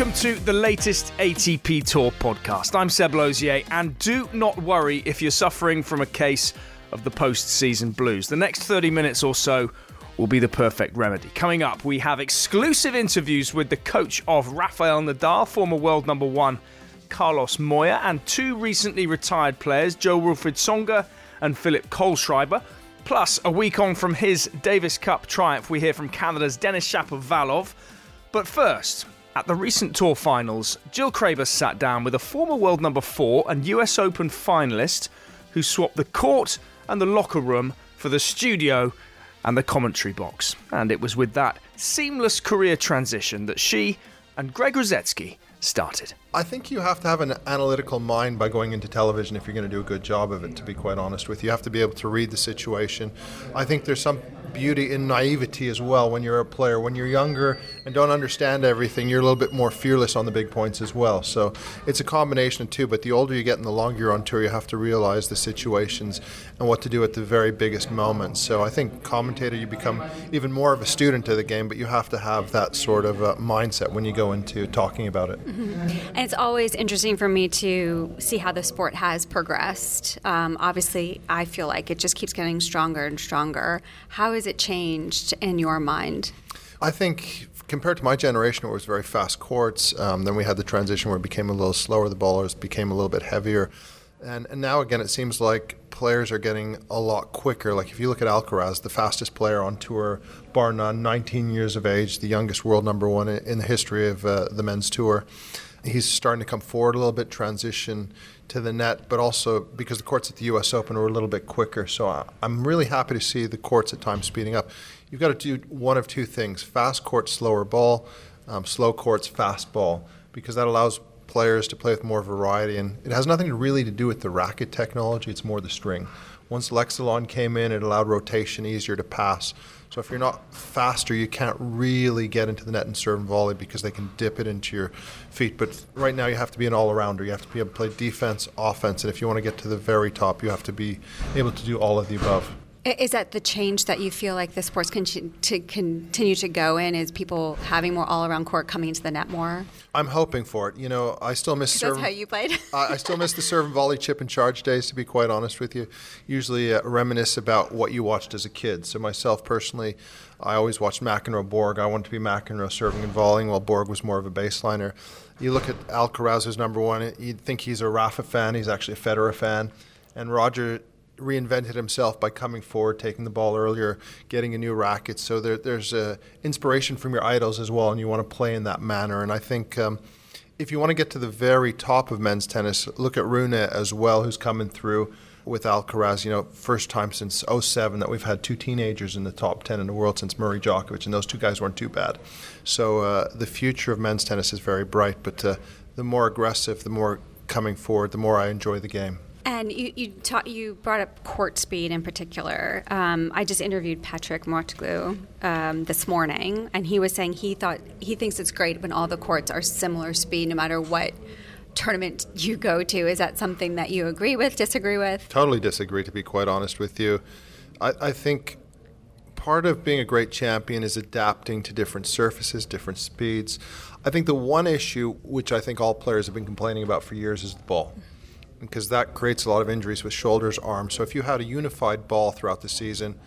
Welcome to the latest ATP Tour podcast. I'm Seb Lauzier, and do not worry if you're suffering from a case of the post-season blues. The next 30 minutes or so will be the perfect remedy. Coming up, we have exclusive interviews with the coach of Rafael Nadal, former world number one Carlos Moya, and two recently retired players, Jo-Wilfried Tsonga and Philip Kohlschreiber. Plus, a week on from his Davis Cup triumph, we hear from Canada's Denis Shapovalov. But first, at the recent Tour finals, Jill Craybas sat down with a former world number four and US Open finalist who swapped the court and the locker room for the studio and the commentary box. And it was with that seamless career transition that she and Greg Rusedski started. I think you have to have an analytical mind by going into television if you're going to do a good job of it, to be quite honest with you. You have to be able to read the situation. I think there's some beauty in naivety as well when you're a player. When you're younger and don't understand everything, you're a little bit more fearless on the big points as well. So it's a combination of two, but the older you get and the longer you're on tour, you have to realize the situations and what to do at the very biggest moments. So I think commentator, you become even more of a student of the game, but you have to have that sort of mindset when you go into talking about it. Mm-hmm. And it's always interesting for me to see how the sport has progressed. Obviously, I feel like it just keeps getting stronger and stronger. How has it changed in your mind? I think compared to my generation, where it was very fast courts, then we had the transition where it became a little slower, the ballers became a little bit heavier. And now, again, it seems like players are getting a lot quicker. Like, if you look at Alcaraz, the fastest player on tour, bar none, 19 years of age, the youngest world number one in the history of the men's tour. He's starting to come forward a little bit, transition to the net, but also because the courts at the U.S. Open were a little bit quicker. So I'm really happy to see the courts at times speeding up. You've got to do one of two things: fast courts, slower ball, slow courts, fast ball, because that allows players to play with more variety. And it has nothing really to do with the racket technology. It's more the string. Once Lexilon came in, it allowed rotation, easier to pass. So if you're not faster, you can't really get into the net and serve and volley because they can dip it into your feet. But right now you have to be an all-arounder. You have to be able to play defense, offense, and if you want to get to the very top, you have to be able to do all of the above. Is that the change that you feel like the sports continue to go in? Is people having more all-around court, coming into the net more? I'm hoping for it. You know, I still miss serve. That's how you played. I still miss the serve and volley, chip and charge days, to be quite honest with you. Usually reminisce about what you watched as a kid. So myself personally, I always watched McEnroe, Borg. I wanted to be McEnroe serving and volleying, while Borg was more of a baseliner. You look at Alcaraz, who's number one. You'd think he's a Rafa fan. He's actually a Federer fan. And Roger reinvented himself by coming forward, taking the ball earlier, getting a new racket. So there's inspiration from your idols as well, and you want to play in that manner. And I think if you want to get to the very top of men's tennis, look at Rune as well, who's coming through with Alcaraz. You know, first time since 2007 that we've had two teenagers in the top 10 in the world since Murray, Djokovic, and those two guys weren't too bad. So the future of men's tennis is very bright, but the more aggressive, the more coming forward, the more I enjoy the game. And you brought up court speed in particular. I just interviewed Patrick Mouratoglou this morning, and he was saying he thinks it's great when all the courts are similar speed, no matter what tournament you go to. Is that something that you agree with, disagree with? Totally disagree, to be quite honest with you. I think part of being a great champion is adapting to different surfaces, different speeds. I think the one issue, which I think all players have been complaining about for years, is the ball, because that creates a lot of injuries with shoulders, arms. So if you had a unified ball throughout the season,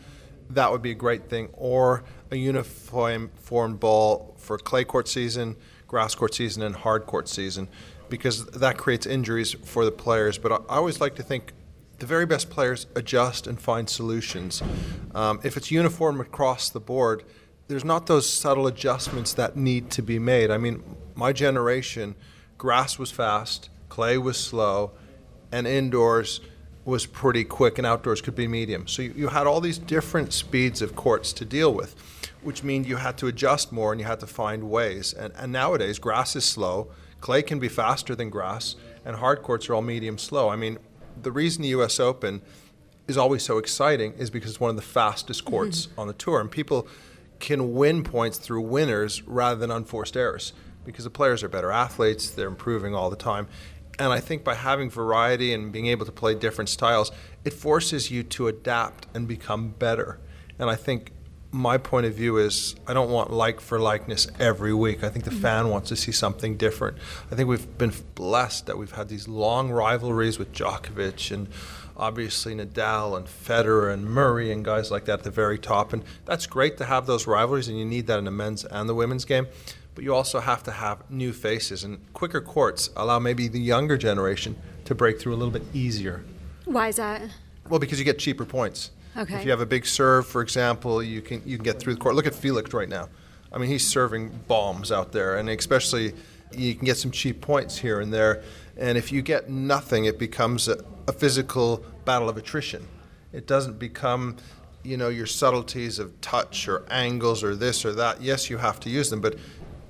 that would be a great thing, or a uniform ball for clay court season, grass court season, and hard court season, because that creates injuries for the players. But I always like to think the very best players adjust and find solutions. If it's uniform across the board, there's not those subtle adjustments that need to be made. I mean, my generation, grass was fast, clay was slow, and indoors was pretty quick, and outdoors could be medium. So you had all these different speeds of courts to deal with, which means you had to adjust more and you had to find ways. And nowadays, grass is slow, clay can be faster than grass, and hard courts are all medium slow. I mean, the reason the US Open is always so exciting is because it's one of the fastest courts on the tour, and people can win points through winners rather than unforced errors, because the players are better athletes, they're improving all the time. And I think by having variety and being able to play different styles, it forces you to adapt and become better. And I think my point of view is I don't want like for likeness every week. I think the fan wants to see something different. I think we've been blessed that we've had these long rivalries with Djokovic and obviously Nadal and Federer and Murray and guys like that at the very top. And that's great to have those rivalries, and you need that in the men's and the women's game. But you also have to have new faces, and quicker courts allow maybe the younger generation to break through a little bit easier. Why is that? Well, because you get cheaper points. Okay. If you have a big serve, for example, you can get through the court. Look at Felix right now. I mean, he's serving bombs out there, and especially you can get some cheap points here and there. And if you get nothing, it becomes a physical battle of attrition. It doesn't become, you know, your subtleties of touch or angles or this or that. Yes, you have to use them, but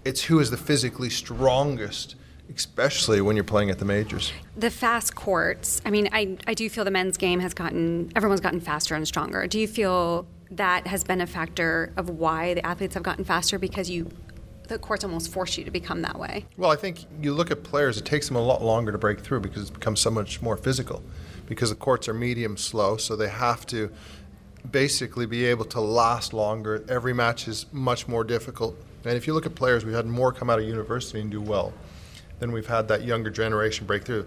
it's who is the physically strongest, especially when you're playing at the majors. The fast courts, I mean, I do feel the men's game has gotten, everyone's gotten faster and stronger. Do you feel that has been a factor of why the athletes have gotten faster, because the courts almost force you to become that way? Well, I think you look at players, it takes them a lot longer to break through because it's become so much more physical, because the courts are medium slow, so they have to basically be able to last longer. Every match is much more difficult. And if you look at players, we've had more come out of university and do well than we've had that younger generation break through.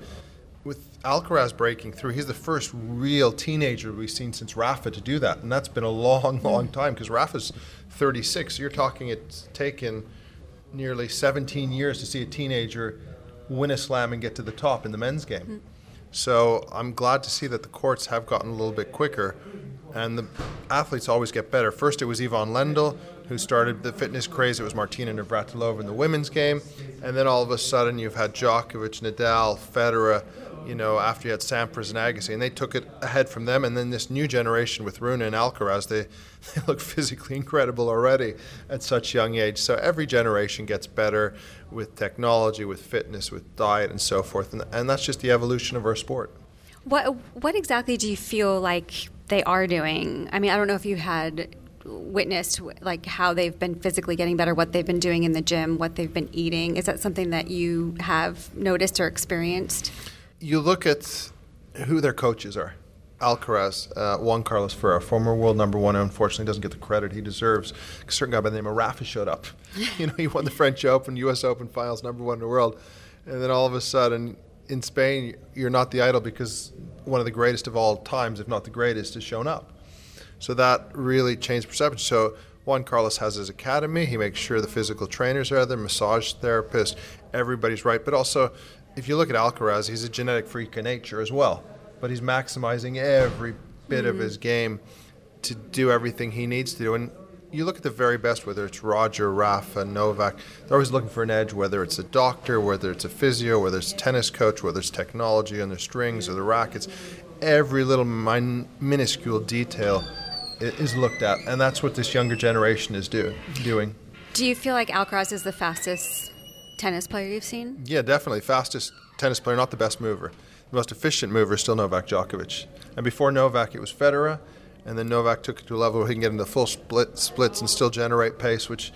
With Alcaraz breaking through, he's the first real teenager we've seen since Rafa to do that. And that's been a long, long time, because Rafa's 36. So you're talking it's taken nearly 17 years to see a teenager win a slam and get to the top in the men's game. Mm-hmm. So I'm glad to see that the courts have gotten a little bit quicker, and the athletes always get better. First it was Ivan Lendl who started the fitness craze. It was Martina Navratilova in the women's game, and then all of a sudden you've had Djokovic, Nadal, Federer, you know, after you had Sampras and Agassi, and they took it ahead from them. And then this new generation with Rune and Alcaraz, they look physically incredible already at such young age. So every generation gets better with technology, with fitness, with diet, and so forth. And that's just the evolution of our sport. What exactly do you feel like they are doing? I mean, I don't know if you had witnessed like how they've been physically getting better, what they've been doing in the gym, what they've been eating. Is that something that you have noticed or experienced? You look at who their coaches are. Alcaraz, Juan Carlos Ferrero, former world number one, unfortunately doesn't get the credit he deserves. A certain guy by the name of Rafa showed up. You know, he won the French Open, U.S. Open finals, number one in the world. And then all of a sudden, in Spain, you're not the idol because one of the greatest of all times, if not the greatest, has shown up. So that really changed perception. So Juan Carlos has his academy. He makes sure the physical trainers are there, massage therapists, everybody's right. But also, if you look at Alcaraz, he's a genetic freak of nature as well, but he's maximizing every bit of his game to do everything he needs to do. And you look at the very best, whether it's Roger, Rafa, Novak, they're always looking for an edge, whether it's a doctor, whether it's a physio, whether it's a tennis coach, whether it's technology on their strings or the rackets. Every little minuscule detail is looked at, and that's what this younger generation is doing. Do you feel like Alcaraz is the fastest tennis player you've seen? Yeah, definitely. Fastest tennis player, not the best mover. The most efficient mover is still Novak Djokovic. And before Novak, it was Federer, and then Novak took it to a level where he can get into full splits and still generate pace, which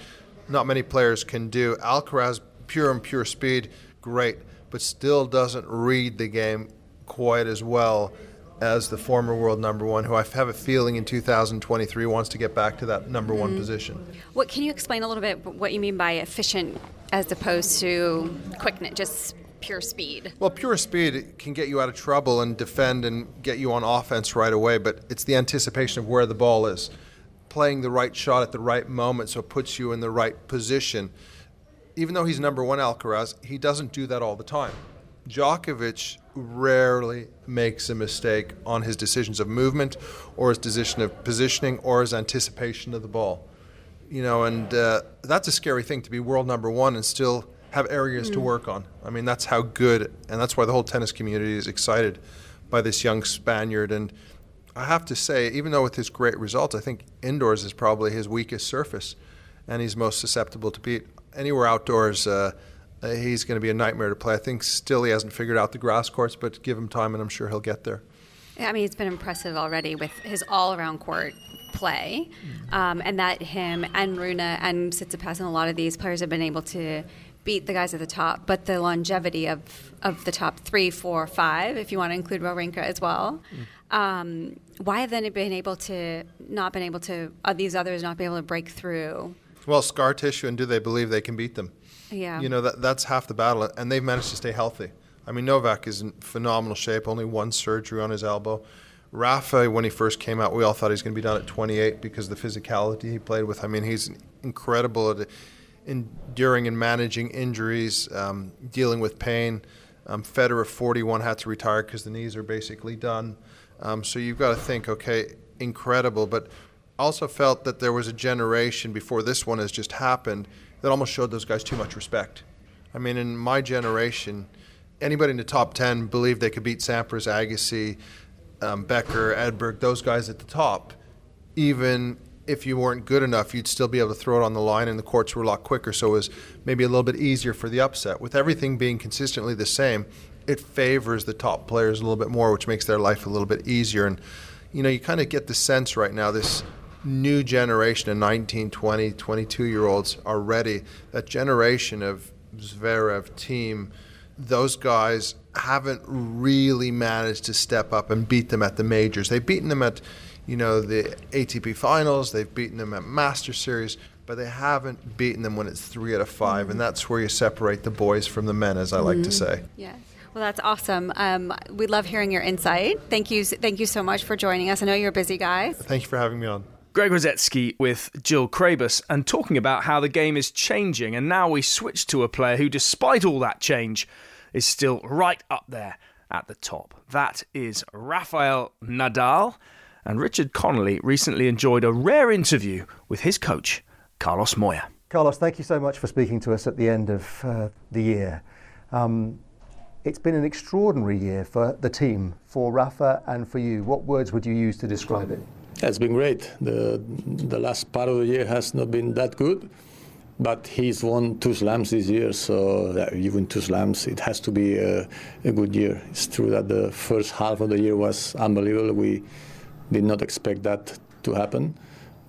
not many players can do. Alcaraz, pure speed, great, but still doesn't read the game quite as well as the former world number one, who I have a feeling in 2023 wants to get back to that number one position. What can you explain a little bit what you mean by efficient as opposed to quickness, just pure speed? Well, pure speed can get you out of trouble and defend and get you on offense right away, but it's the anticipation of where the ball is, playing the right shot at the right moment so it puts you in the right position. Even though he's number one, Alcaraz, he doesn't do that all the time. Djokovic rarely makes a mistake on his decisions of movement or his decision of positioning or his anticipation of the ball. You know, and that's a scary thing, to be world number one and still have areas to work on. I mean, that's how good, and that's why the whole tennis community is excited by this young Spaniard. And I have to say, even though with his great results, I think indoors is probably his weakest surface and he's most susceptible to beat. Anywhere outdoors, he's going to be a nightmare to play. I think still he hasn't figured out the grass courts, but give him time and I'm sure he'll get there. Yeah, I mean, it's been impressive already with his all-around court play, and that him and Rune and Sitsipas and a lot of these players have been able to beat the guys at the top, but the longevity of the top 3, 4, 5, if you want to include Wawrinka as well, why have they been able to not been able to these others not be able to break through? Well, scar tissue, and do they believe they can beat them? Yeah, you know, that's half the battle, and they've managed to stay healthy. I mean, Novak is in phenomenal shape, only one surgery on his elbow. Rafa, when he first came out, we all thought he was going to be done at 28 because of the physicality he played with. I mean, he's incredible at enduring and managing injuries, dealing with pain. Federer, 41, had to retire because the knees are basically done. So you've got to think, okay, incredible. But also felt that there was a generation before this one has just happened that almost showed those guys too much respect. I mean, in my generation, anybody in the top 10 believed they could beat Sampras, Agassi, Becker, Edberg, those guys at the top. Even if you weren't good enough, you'd still be able to throw it on the line, and the courts were a lot quicker, so it was maybe a little bit easier for the upset. With everything being consistently the same, it favors the top players a little bit more, which makes their life a little bit easier. And, you know, you kind of get the sense right now this new generation of 19, 20, 22-year-olds are ready. That generation of Zverev, team, those guys haven't really managed to step up and beat them at the majors. They've beaten them at, you know, the ATP finals, they've beaten them at Master Series, but they haven't beaten them when it's 3 out of 5, and that's where you separate the boys from the men, as I like to say. Yes. Well, that's awesome. We love hearing your insight. Thank you so much for joining us. I know you're a busy guy. Thank you for having me on. Greg Rusedski with Jill Craybas, and talking about how the game is changing, and now we switch to a player who, despite all that change, is still right up there at the top. That is Rafael Nadal. And Richard Connolly recently enjoyed a rare interview with his coach, Carlos Moya. Carlos, thank you so much for speaking to us at the end of the year. It's been an extraordinary year for the team, for Rafa and for you. What words would you use to describe it? Yeah, it's been great. The last part of the year has not been that good, but he's won 2 slams this year, so even 2 slams, it has to be a good year. It's true that the first half of the year was unbelievable. We did not expect that to happen,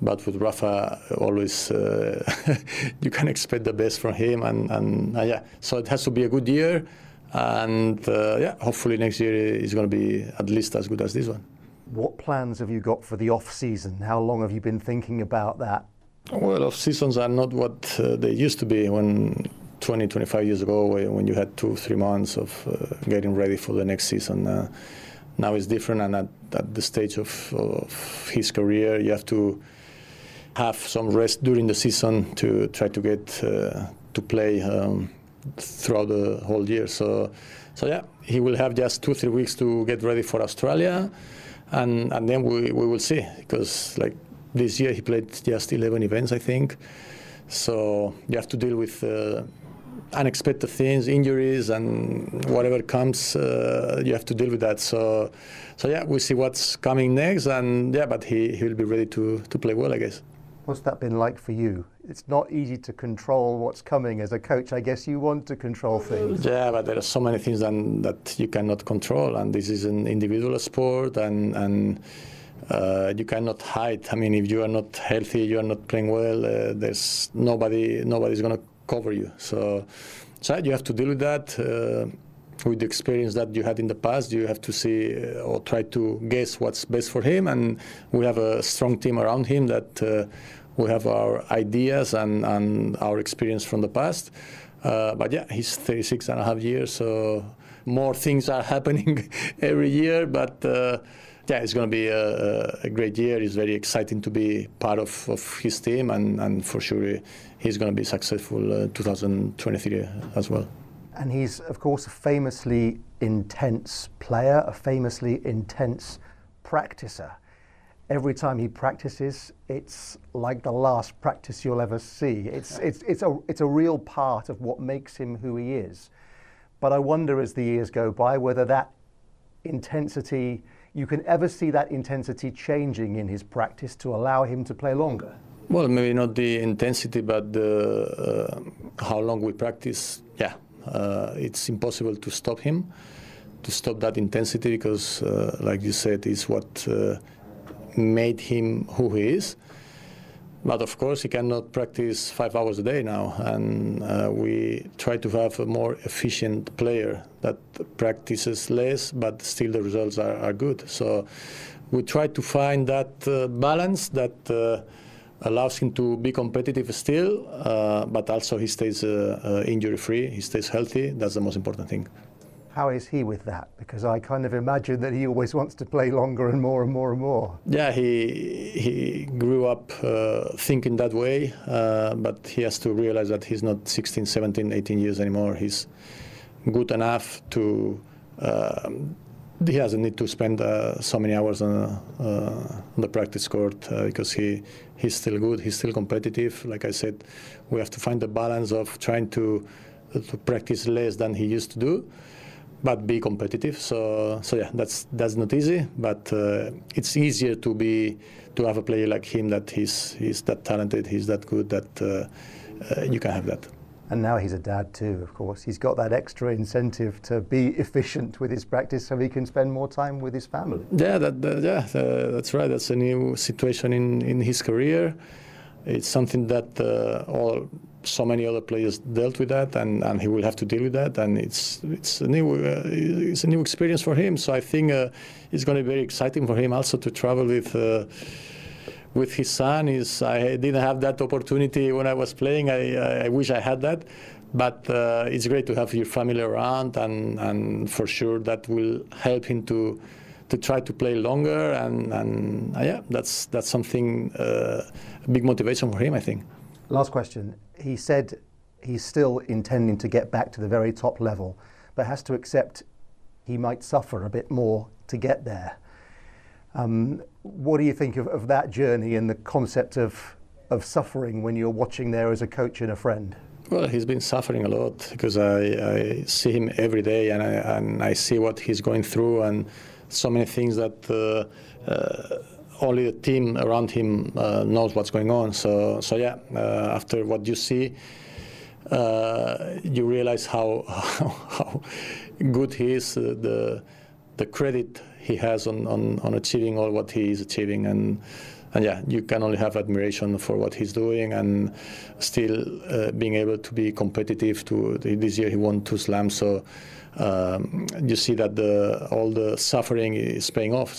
but with Rafa, always you can expect the best from him, and yeah, so it has to be a good year, and yeah, hopefully next year is going to be at least as good as this one. What plans have you got for the off season? How long have you been thinking about that? Well, off seasons are not what they used to be when 20, 25 years ago, when you had 2-3 months of getting ready for the next season. Now it's different, and at the stage of his career, you have to have some rest during the season to try to get to play throughout the whole year. So yeah, he will have just 2-3 weeks to get ready for Australia, and then we will see, because like this year he played just 11 events, I think. So you have to deal with unexpected things, injuries, and whatever comes, you have to deal with that. So yeah, we'll see what's coming next, and yeah, but he'll be ready to play well, I guess. What's that been like for you? It's not easy to control what's coming. As a coach, I guess you want to control things. Yeah, but there are so many things that you cannot control, and this is an individual sport, and you cannot hide. I mean, if you are not healthy, you are not playing well, there's nobody's going to cover you. So you have to deal with that. With the experience that you had in the past, you have to see or try to guess what's best for him, and we have a strong team around him that we have our ideas and our experience from the past. But yeah, he's 36 and a half years, so more things are happening every year, but yeah, it's going to be a great year. It's very exciting to be part of his team, and for sure he's going to be successful 2023 as well. And he's, of course, a famously intense player, a famously intense practicer. Every time he practices, it's like the last practice you'll ever see. It's a real part of what makes him who he is. But I wonder, as the years go by, whether that intensity, you can ever see that intensity changing in his practice to allow him to play longer. Well, maybe not the intensity, but how long we practice. Yeah, it's impossible to stop him, to stop that intensity, because like you said, it's what made him who he is. But of course, he cannot practice 5 hours a day now, and we try to have a more efficient player that practices less, but still the results are good. So we try to find that balance that allows him to be competitive still, but also he stays injury-free, he stays healthy. That's the most important thing. How is he with that? Because I kind of imagine that he always wants to play longer and more and more and more. Yeah, he grew up thinking that way, but he has to realize that he's not 16, 17, 18 years anymore. He's good enough to... he doesn't need to spend so many hours on the practice court because he's still good, he's still competitive. Like I said, we have to find the balance of trying to practice less than he used to do, but be competitive. So yeah, that's not easy, but it's easier to have a player like him, that he's that talented, he's that good, that you can have that. And now he's a dad too, of course. He's got that extra incentive to be efficient with his practice so he can spend more time with his family. Yeah, that's right. That's a new situation in his career. It's something that so many other players dealt with that, and he will have to deal with that, and it's a new experience for him. So I think it's going to be very exciting for him also to travel with his son. I didn't have that opportunity when I was playing. I wish I had that, but it's great to have your family around, and for sure that will help him to try to play longer, and yeah, that's something, a big motivation for him, I think. Last question. He said he's still intending to get back to the very top level, but has to accept he might suffer a bit more to get there. What do you think of that journey and the concept of suffering when you're watching there as a coach and a friend? Well, he's been suffering a lot because I see him every day, and I see what he's going through, and so many things that only the team around him knows what's going on. So yeah, after what you see, you realize how good he is, the credit he has on achieving all what he is achieving, and yeah, you can only have admiration for what he's doing, and still being able to be competitive. This year he won 2 slams, so you see that all the suffering is paying off.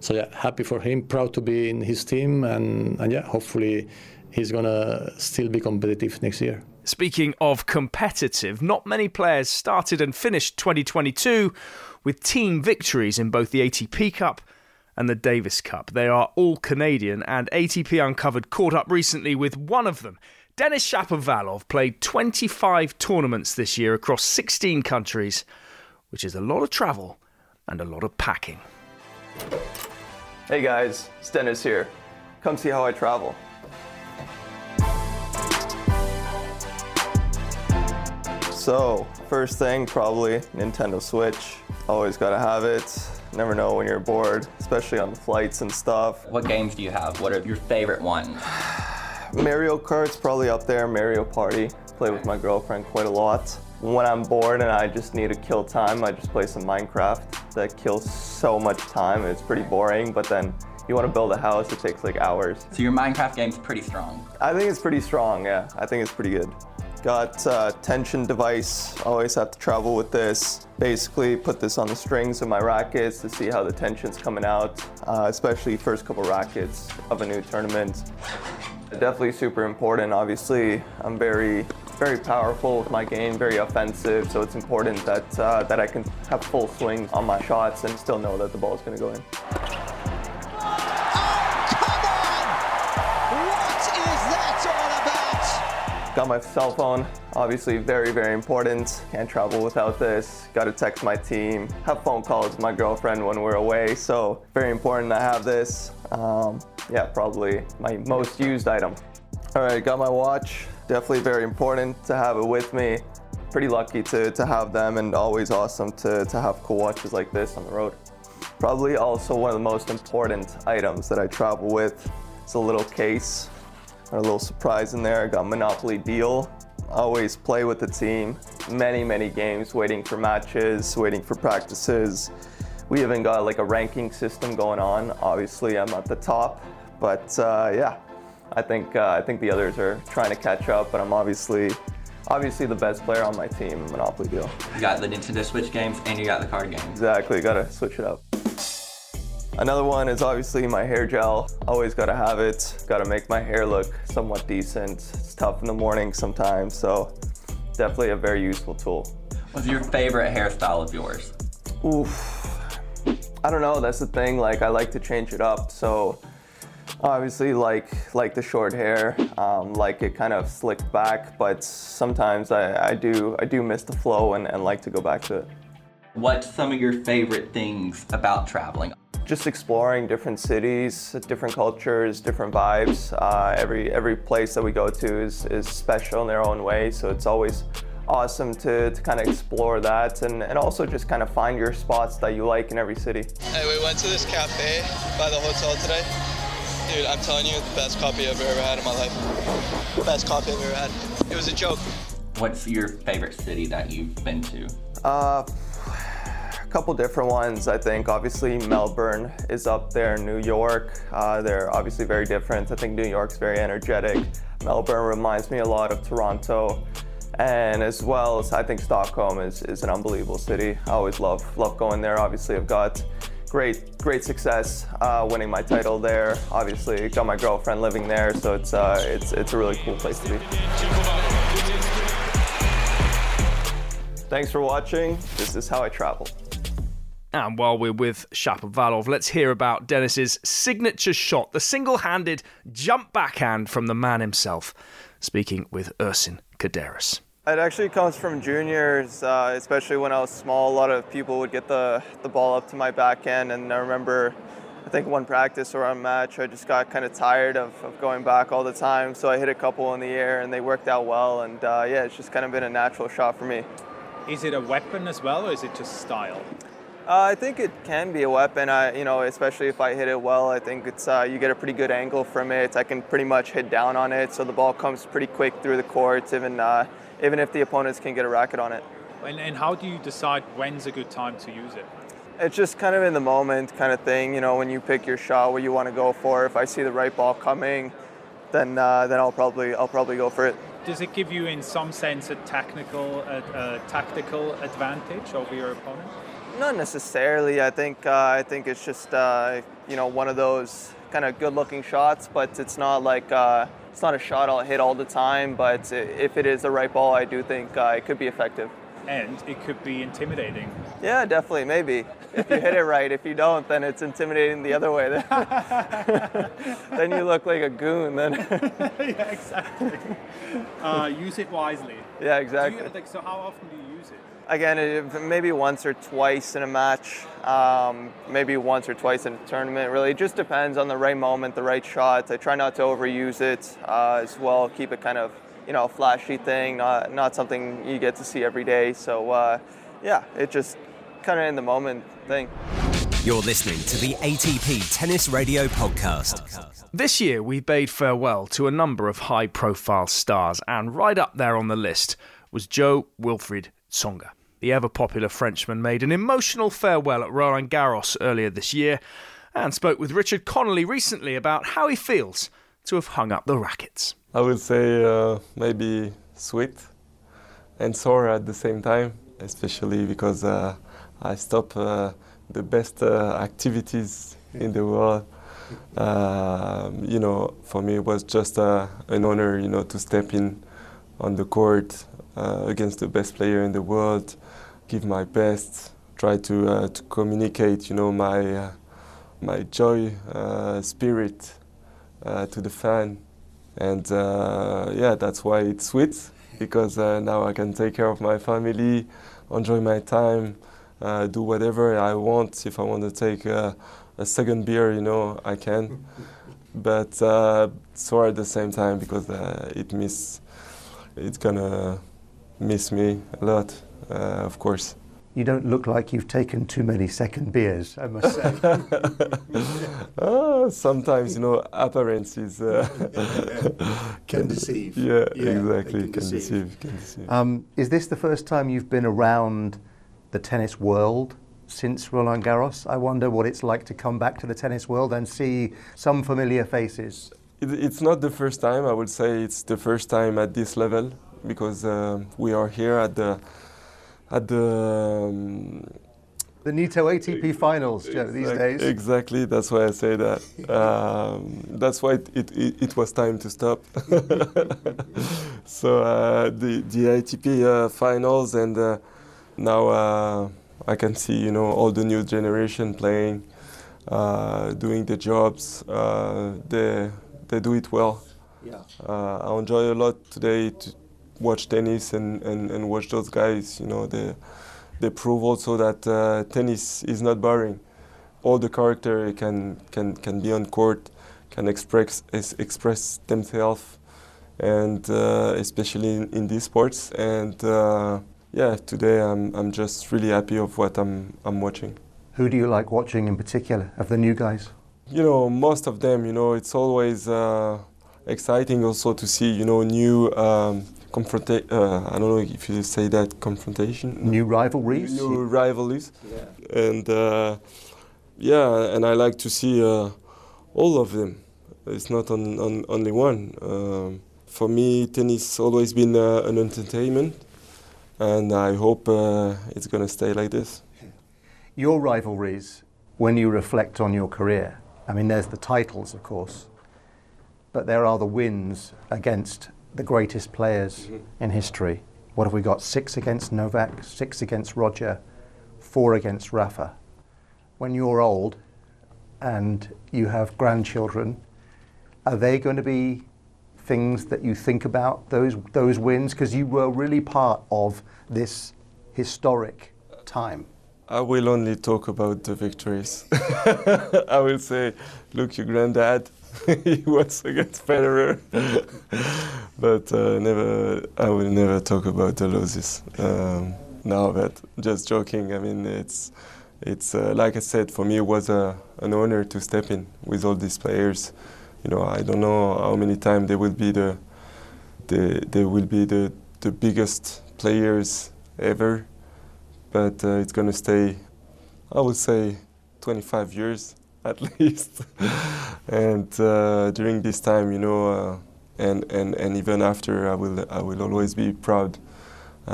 So yeah, happy for him, proud to be in his team, and yeah, hopefully he's gonna still be competitive next year. Speaking of competitive, not many players started and finished 2022 with team victories in both the ATP Cup and the Davis Cup. They are all Canadian, and ATP Uncovered caught up recently with one of them. Denis Shapovalov played 25 tournaments this year across 16 countries, which is a lot of travel and a lot of packing. Hey guys, it's Denis here. Come see how I travel. So, first thing, probably Nintendo Switch. Always gotta have it. Never know when you're bored, especially on flights and stuff. What games do you have? What are your favorite ones? Mario Kart's probably up there. Mario Party. Play with my girlfriend quite a lot. When I'm bored and I just need to kill time, I just play some Minecraft. That kills so much time. It's pretty boring, but then you want to build a house, it takes like hours. So your Minecraft game's pretty strong. I think it's pretty strong, yeah. I think it's pretty good. Got tension device, always have to travel with this. Basically put this on the strings of my rackets to see how the tension's coming out, especially first couple rackets of a new tournament. Definitely super important. Obviously, I'm very powerful with my game, very offensive, so it's important that, that I can have full swing on my shots and still know that the ball's gonna go in. Got my cell phone, obviously very important. Can't travel without this. Got to text my team, have phone calls with my girlfriend when we're away, so very important to have this. Yeah, probably my most used item. All right, got my watch. Definitely very important to have it with me. Pretty lucky to have them, and always awesome to have cool watches like this on the road. Probably also one of the most important items that I travel with. It's a little case. A little surprise in there. I got Monopoly Deal. Always play with the team. Many games, waiting for matches, waiting for practices, We even got like a ranking system going on. Obviously, I'm at the top, but yeah, I think the others are trying to catch up. But I'm obviously the best player on my team in Monopoly Deal. You got the Nintendo Switch games and you got the card games. Exactly, gotta switch it up. Another one is obviously my hair gel. Always gotta have it. Gotta make my hair look somewhat decent. It's tough in the morning sometimes, so definitely a very useful tool. What's your favorite hairstyle of yours? Oof, I don't know, that's the thing. Like, I like to change it up, so obviously like the short hair, like it kind of slicked back, but sometimes I do miss the flow and like to go back to it. What's some of your favorite things about traveling? Just exploring different cities, different cultures, different vibes. Every place that we go to is special in their own way, so it's always awesome to kind of explore that and also just kind of find your spots that you like in every city. Hey, we went to this cafe by the hotel today. Dude, I'm telling you, the best coffee I've ever had in my life. Best coffee I've ever had. It was a joke. What's your favorite city that you've been to? A couple different ones, I think. Obviously, Melbourne is up there. New York, they're obviously very different. I think New York's very energetic. Melbourne reminds me a lot of Toronto. And as well as I think Stockholm is an unbelievable city. I always love going there. Obviously, I've got great success winning my title there. Obviously, got my girlfriend living there, so it's a really cool place to be. Thanks for watching. This is how I travel. And while we're with Shapovalov, let's hear about Denis's signature shot, the single-handed jump backhand from the man himself, speaking with Ursin Caderas. It actually comes from juniors, especially when I was small. A lot of people would get the ball up to my backhand, and I remember, I think one practice or one match, I just got kind of tired of going back all the time, so I hit a couple in the air, and they worked out well, and yeah, it's just kind of been a natural shot for me. Is it a weapon as well, or is it just style? I think it can be a weapon, especially if I hit it well. I think it's you get a pretty good angle from it. I can pretty much hit down on it, so the ball comes pretty quick through the court, even if the opponents can get a racket on it. And how do you decide when's a good time to use it? It's just kind of in the moment kind of thing, when you pick your shot, what you want to go for. If I see the right ball coming, then I'll probably go for it. Does it give you, in some sense, a tactical advantage over your opponent? Not necessarily. I think it's just one of those kind of good-looking shots, but it's not like it's not a shot I'll hit all the time. But if it is the right ball, I do think it could be effective. And it could be intimidating. Yeah, definitely, maybe. If you hit it right, if you don't, then it's intimidating the other way. Then you look like a goon. Then. Yeah, exactly. Use it wisely. Yeah, exactly. So how often do you use it? Again, maybe once or twice in a match, maybe once or twice in a tournament, really. It just depends on the right moment, the right shot. I try not to overuse it as well, keep it kind of, a flashy thing, not something you get to see every day. So, yeah, it just kind of in the moment thing. You're listening to the ATP Tennis Radio Podcast. This year, we bade farewell to a number of high-profile stars, and right up there on the list was Jo-Wilfried Tsonga. The ever-popular Frenchman made an emotional farewell at Roland Garros earlier this year and spoke with Richard Connolly recently about how he feels to have hung up the rackets. I would say maybe sweet and sore at the same time, especially because I stopped the best activities in the world. For me it was just an honor, to step in on the court against the best player in the world, give my best, try to communicate, my joy, spirit to the fan, and that's why it's sweet, because now I can take care of my family, enjoy my time, do whatever I want. If I want to take a second beer, I can, but sore at the same time because it's gonna miss me a lot, of course. You don't look like you've taken too many second beers, I must say. Sometimes, appearances can deceive. Yeah, exactly, can deceive. Is this the first time you've been around the tennis world since Roland Garros. I wonder what it's like to come back to the tennis world and see some familiar faces. It's not the first time. I would say it's the first time at this level, because we are here at the NITO ATP finals, Joe, these days. Exactly, that's why I say that. That's why it was time to stop. So the ATP finals, and now I can see, you know, all the new generation playing, doing the jobs. They do it well. Yeah. I enjoy a lot today to watch tennis and watch those guys. You know, they prove also that tennis is not boring. All the character can be on court, can express themselves, and especially in these sports. And yeah, today I'm just really happy of what I'm watching. Who do you like watching in particular of the new guys? You know, most of them. You know, it's always exciting also to see, you know, new. I don't know if you say that, confrontation. New rivalries. New rivalries. Yeah. And yeah, and I like to see all of them. It's not on only one. For me, tennis always been an entertainment, and I hope it's gonna stay like this. Your rivalries, when you reflect on your career, I mean, there's the titles, of course, but there are the wins against the greatest players in history. What have we got? 6 against Novak, 6 against Roger, 4 against Rafa. When you're old and you have grandchildren, are they going to be things that you think about, those wins? Because you were really part of this historic time. I will only talk about the victories. I will say, look, your granddad, he was against Federer, but I will never talk about the losses. No, but just joking. I mean, it's like I said, for me it was an honor to step in with all these players. You know, I don't know how many times they will be the biggest players ever, but it's gonna stay. I would say 25 years. At least, and during this time, you know, and even after, I will always be proud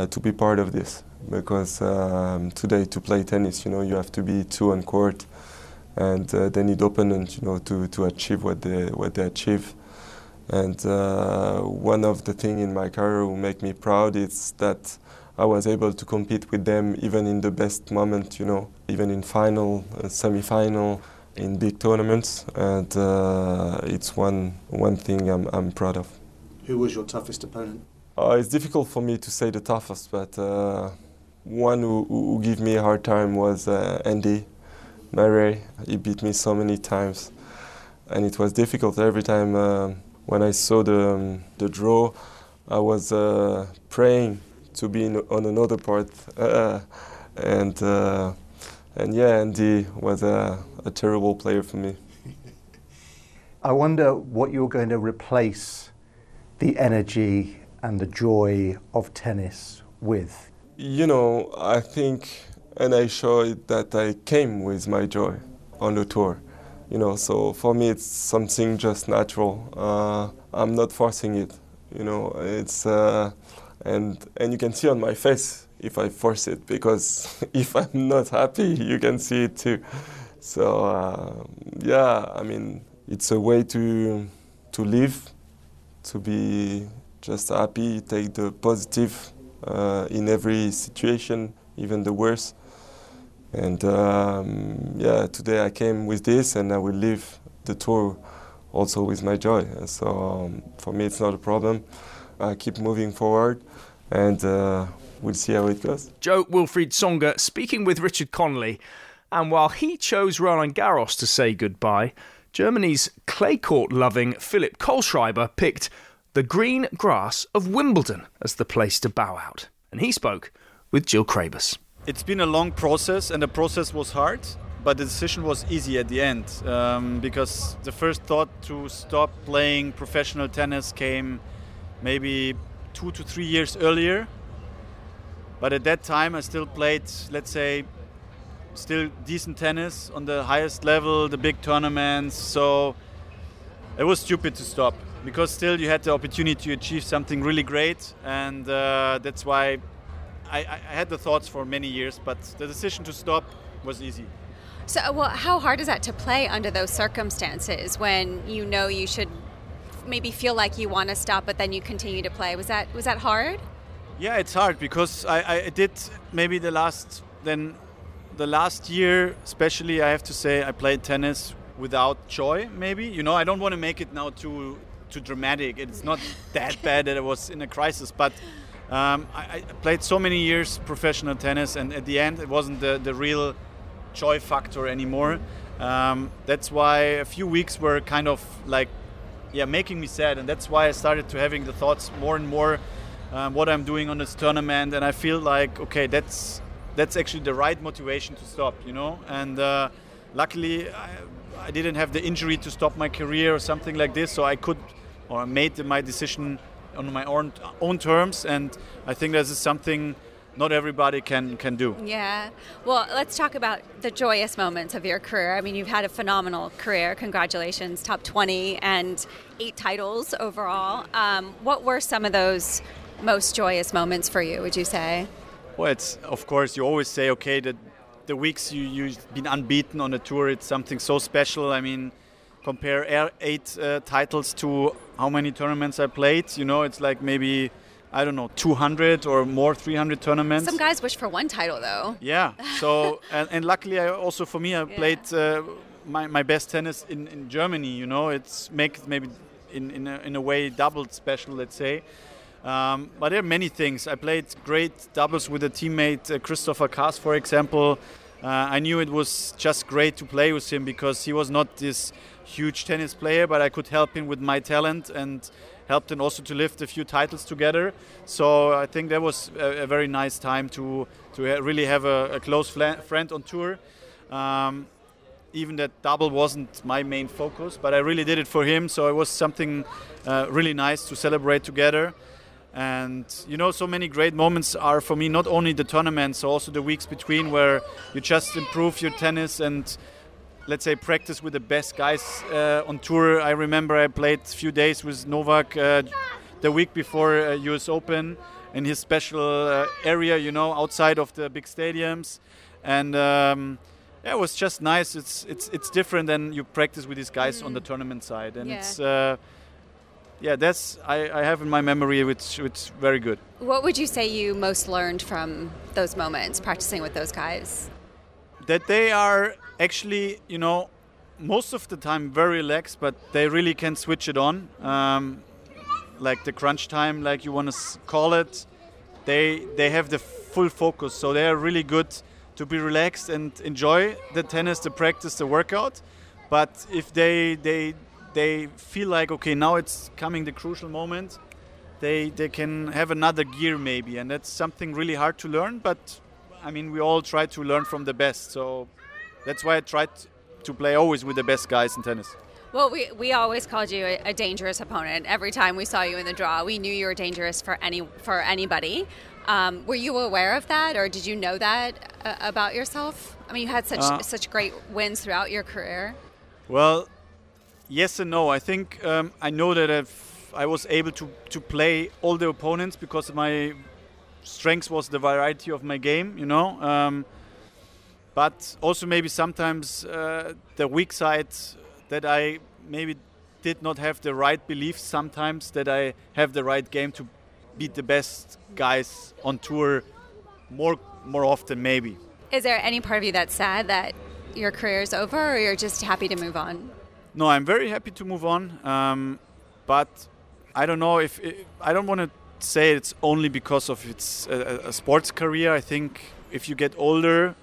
to be part of this, because today to play tennis, you know, you have to be two on court, and they need opponents, you know, to achieve what they achieve, and one of the things in my career who make me proud is that I was able to compete with them even in the best moment, you know, even in final, semi-final, in big tournaments, and it's one thing I'm proud of. Who was your toughest opponent? It's difficult for me to say the toughest, but one who gave me a hard time was Andy Murray. He beat me so many times, and it was difficult every time. When I saw the draw, I was praying to be on another part, and yeah, Andy was a terrible player for me. I wonder what you're going to replace the energy and the joy of tennis with. You know, I think, and I showed that I came with my joy on the tour. You know, so for me it's something just natural. I'm not forcing it. You know, it's and you can see on my face if I force it, because if I'm not happy, you can see it too. So yeah, I mean, it's a way to live, to be just happy, take the positive in every situation, even the worst. And yeah, today I came with this, and I will leave the tour also with my joy. So for me, it's not a problem. I keep moving forward, and we'll see how it goes. Jo-Wilfried Tsonga speaking with Richard Connolly. And while he chose Roland Garros to say goodbye, Germany's clay court-loving Philip Kohlschreiber picked the green grass of Wimbledon as the place to bow out. And he spoke with Jill Craybas. It's been a long process, and the process was hard, but the decision was easy at the end, because the first thought to stop playing professional tennis came maybe 2 to 3 years earlier. But at that time, I still played, let's say, still decent tennis on the highest level, the big tournaments. So it was stupid to stop, because still you had the opportunity to achieve something really great. And that's why I had the thoughts for many years, but the decision to stop was easy. So well, how hard is that to play under those circumstances when you know you should maybe feel like you want to stop, but then you continue to play? Was that hard? Yeah, it's hard, because I did maybe the last year especially, I have to say, I played tennis without joy, maybe. You know, I don't want to make it now too dramatic. It's not that bad that I was in a crisis, but I played so many years professional tennis, and at the end it wasn't the real joy factor anymore. That's why a few weeks were kind of like, yeah, making me sad, and that's why I started to having the thoughts more and more what I'm doing on this tournament, and I feel like, okay, that's actually the right motivation to stop, you know. And luckily I didn't have the injury to stop my career or something like this, so I could, or I made my decision on my own terms, and I think this is something not everybody can do. Yeah. Well, let's talk about the joyous moments of your career. I mean, you've had a phenomenal career. Congratulations. Top 20 and 8 titles overall. What were some of those most joyous moments for you, would you say? Well, it's, of course, you always say, okay, that the weeks you've been unbeaten on the tour, it's something so special. I mean, compare 8 titles to how many tournaments I played. You know, it's like maybe, I don't know, 200 or more, 300 tournaments. Some guys wish for one title, though. Yeah. So, and luckily, I played my best tennis in Germany. You know, it's maybe in a way doubled special, let's say. But there are many things. I played great doubles with a teammate, Christopher Kass, for example. I knew it was just great to play with him, because he was not this huge tennis player, but I could help him with my talent and helped him also to lift a few titles together. So I think that was a very nice time to really have a close friend on tour. Even that double wasn't my main focus, but I really did it for him. So it was something really nice to celebrate together. And, you know, so many great moments are for me, not only the tournaments, also the weeks between, where you just improve your tennis and, let's say, practice with the best guys on tour. I remember I played a few days with Novak the week before US Open in his special area, you know, outside of the big stadiums. And it was just nice. It's different than you practice with these guys on the tournament side. And it's... that's I have in my memory, which very good. What would you say you most learned from those moments, practicing with those guys? That they are actually, you know, most of the time very relaxed, but they really can switch it on. Like the crunch time, like you want to call it, they have the full focus. So they are really good to be relaxed and enjoy the tennis, the practice, the workout. But if they feel like, okay, now it's coming the crucial moment, they can have another gear maybe, and that's something really hard to learn, but I mean, we all try to learn from the best, so that's why I tried to play always with the best guys in tennis. Well, we always called you a dangerous opponent. Every time we saw you in the draw, we knew you were dangerous for anybody. Were you aware of that, or did you know that about yourself? I mean, you had such great wins throughout your career. Well, yes and no. I think I know that I was able to play all the opponents, because my strength was the variety of my game, you know. But also maybe sometimes the weak side, that I maybe did not have the right belief sometimes that I have the right game to beat the best guys on tour more often maybe. Is there any part of you that's sad that your career is over, or you're just happy to move on? No, I'm very happy to move on, but I don't know if I don't want to say it's only because of it's a sports career. I think if you get older,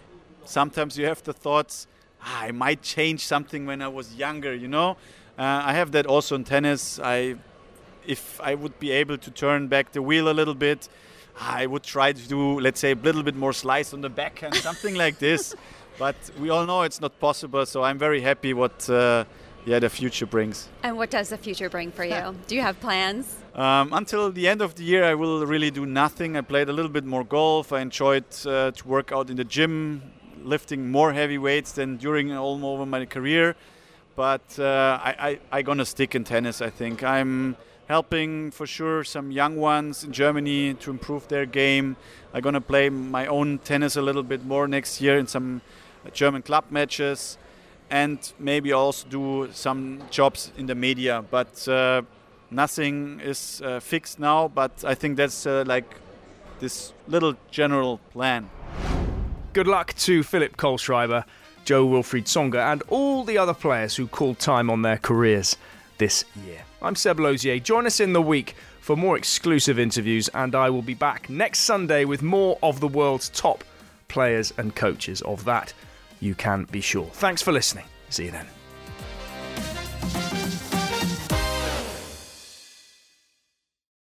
sometimes you have the thoughts, I might change something when I was younger, you know. I have that also in tennis. If I would be able to turn back the wheel a little bit, I would try to do, let's say, a little bit more slice on the backhand, something like this. But we all know it's not possible, so I'm very happy what... the future brings. And what does the future bring for you? Do you have plans? Until the end of the year, I will really do nothing. I played a little bit more golf. I enjoyed to work out in the gym, lifting more heavy weights than during all over my career. But I'm going to stick in tennis, I think. I'm helping, for sure, some young ones in Germany to improve their game. I'm going to play my own tennis a little bit more next year in some German club matches. And maybe also do some jobs in the media. But nothing is fixed now. But I think that's like this little general plan. Good luck to Philip Kohlschreiber, Jo-Wilfried Tsonga and all the other players who called time on their careers this year. I'm Seb Lauzier. Join us in the week for more exclusive interviews, and I will be back next Sunday with more of the world's top players and coaches. Of that, you can be sure. Thanks for listening. See you then.